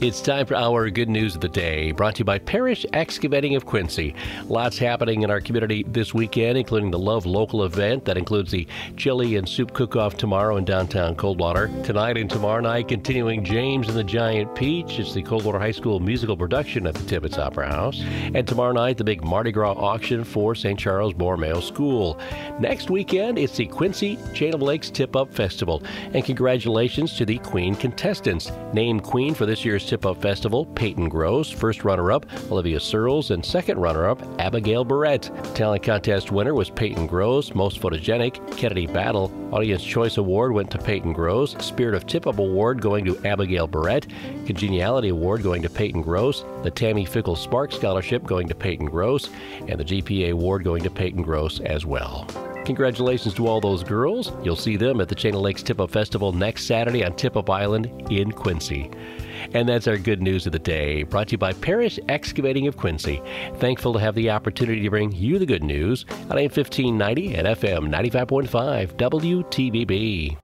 It's time for our Good News of the Day, brought to you by Parrish Excavating of Quincy. Lots happening in our community this weekend, including the Love Local event that includes the chili and soup cook-off tomorrow in downtown Coldwater. Tonight and tomorrow night, continuing James and the Giant Peach. It's the Coldwater High School musical production at the Tibbetts Opera House. And tomorrow night, the big Mardi Gras auction for St. Charles Borromeo School. Next weekend, it's the Quincy Chain of Lakes Tip-Up Festival. And congratulations to the Queen contestants. Named Queen for this year's Tip-Up Festival, Peyton Gross, first runner-up Olivia Searles, and second runner-up Abigail Barrett. Talent contest winner was Peyton Gross. Most photogenic, Kennedy Battle. Audience Choice Award went to Peyton Gross. Spirit of Tip-Up Award going to Abigail Barrett. Congeniality Award going to Peyton Gross. The Tammy Fickle-Spark Scholarship going to Peyton Gross. And the GPA Award going to Peyton Gross as well. Congratulations to all those girls. You'll see them at the Chain of Lakes Tip-Up Festival next Saturday on Tip-Up Island in Quincy. And that's our Good News of the Day, brought to you by Parrish Excavating of Quincy. Thankful to have the opportunity to bring you the good news on AM 1590 and FM 95.5 WTVB.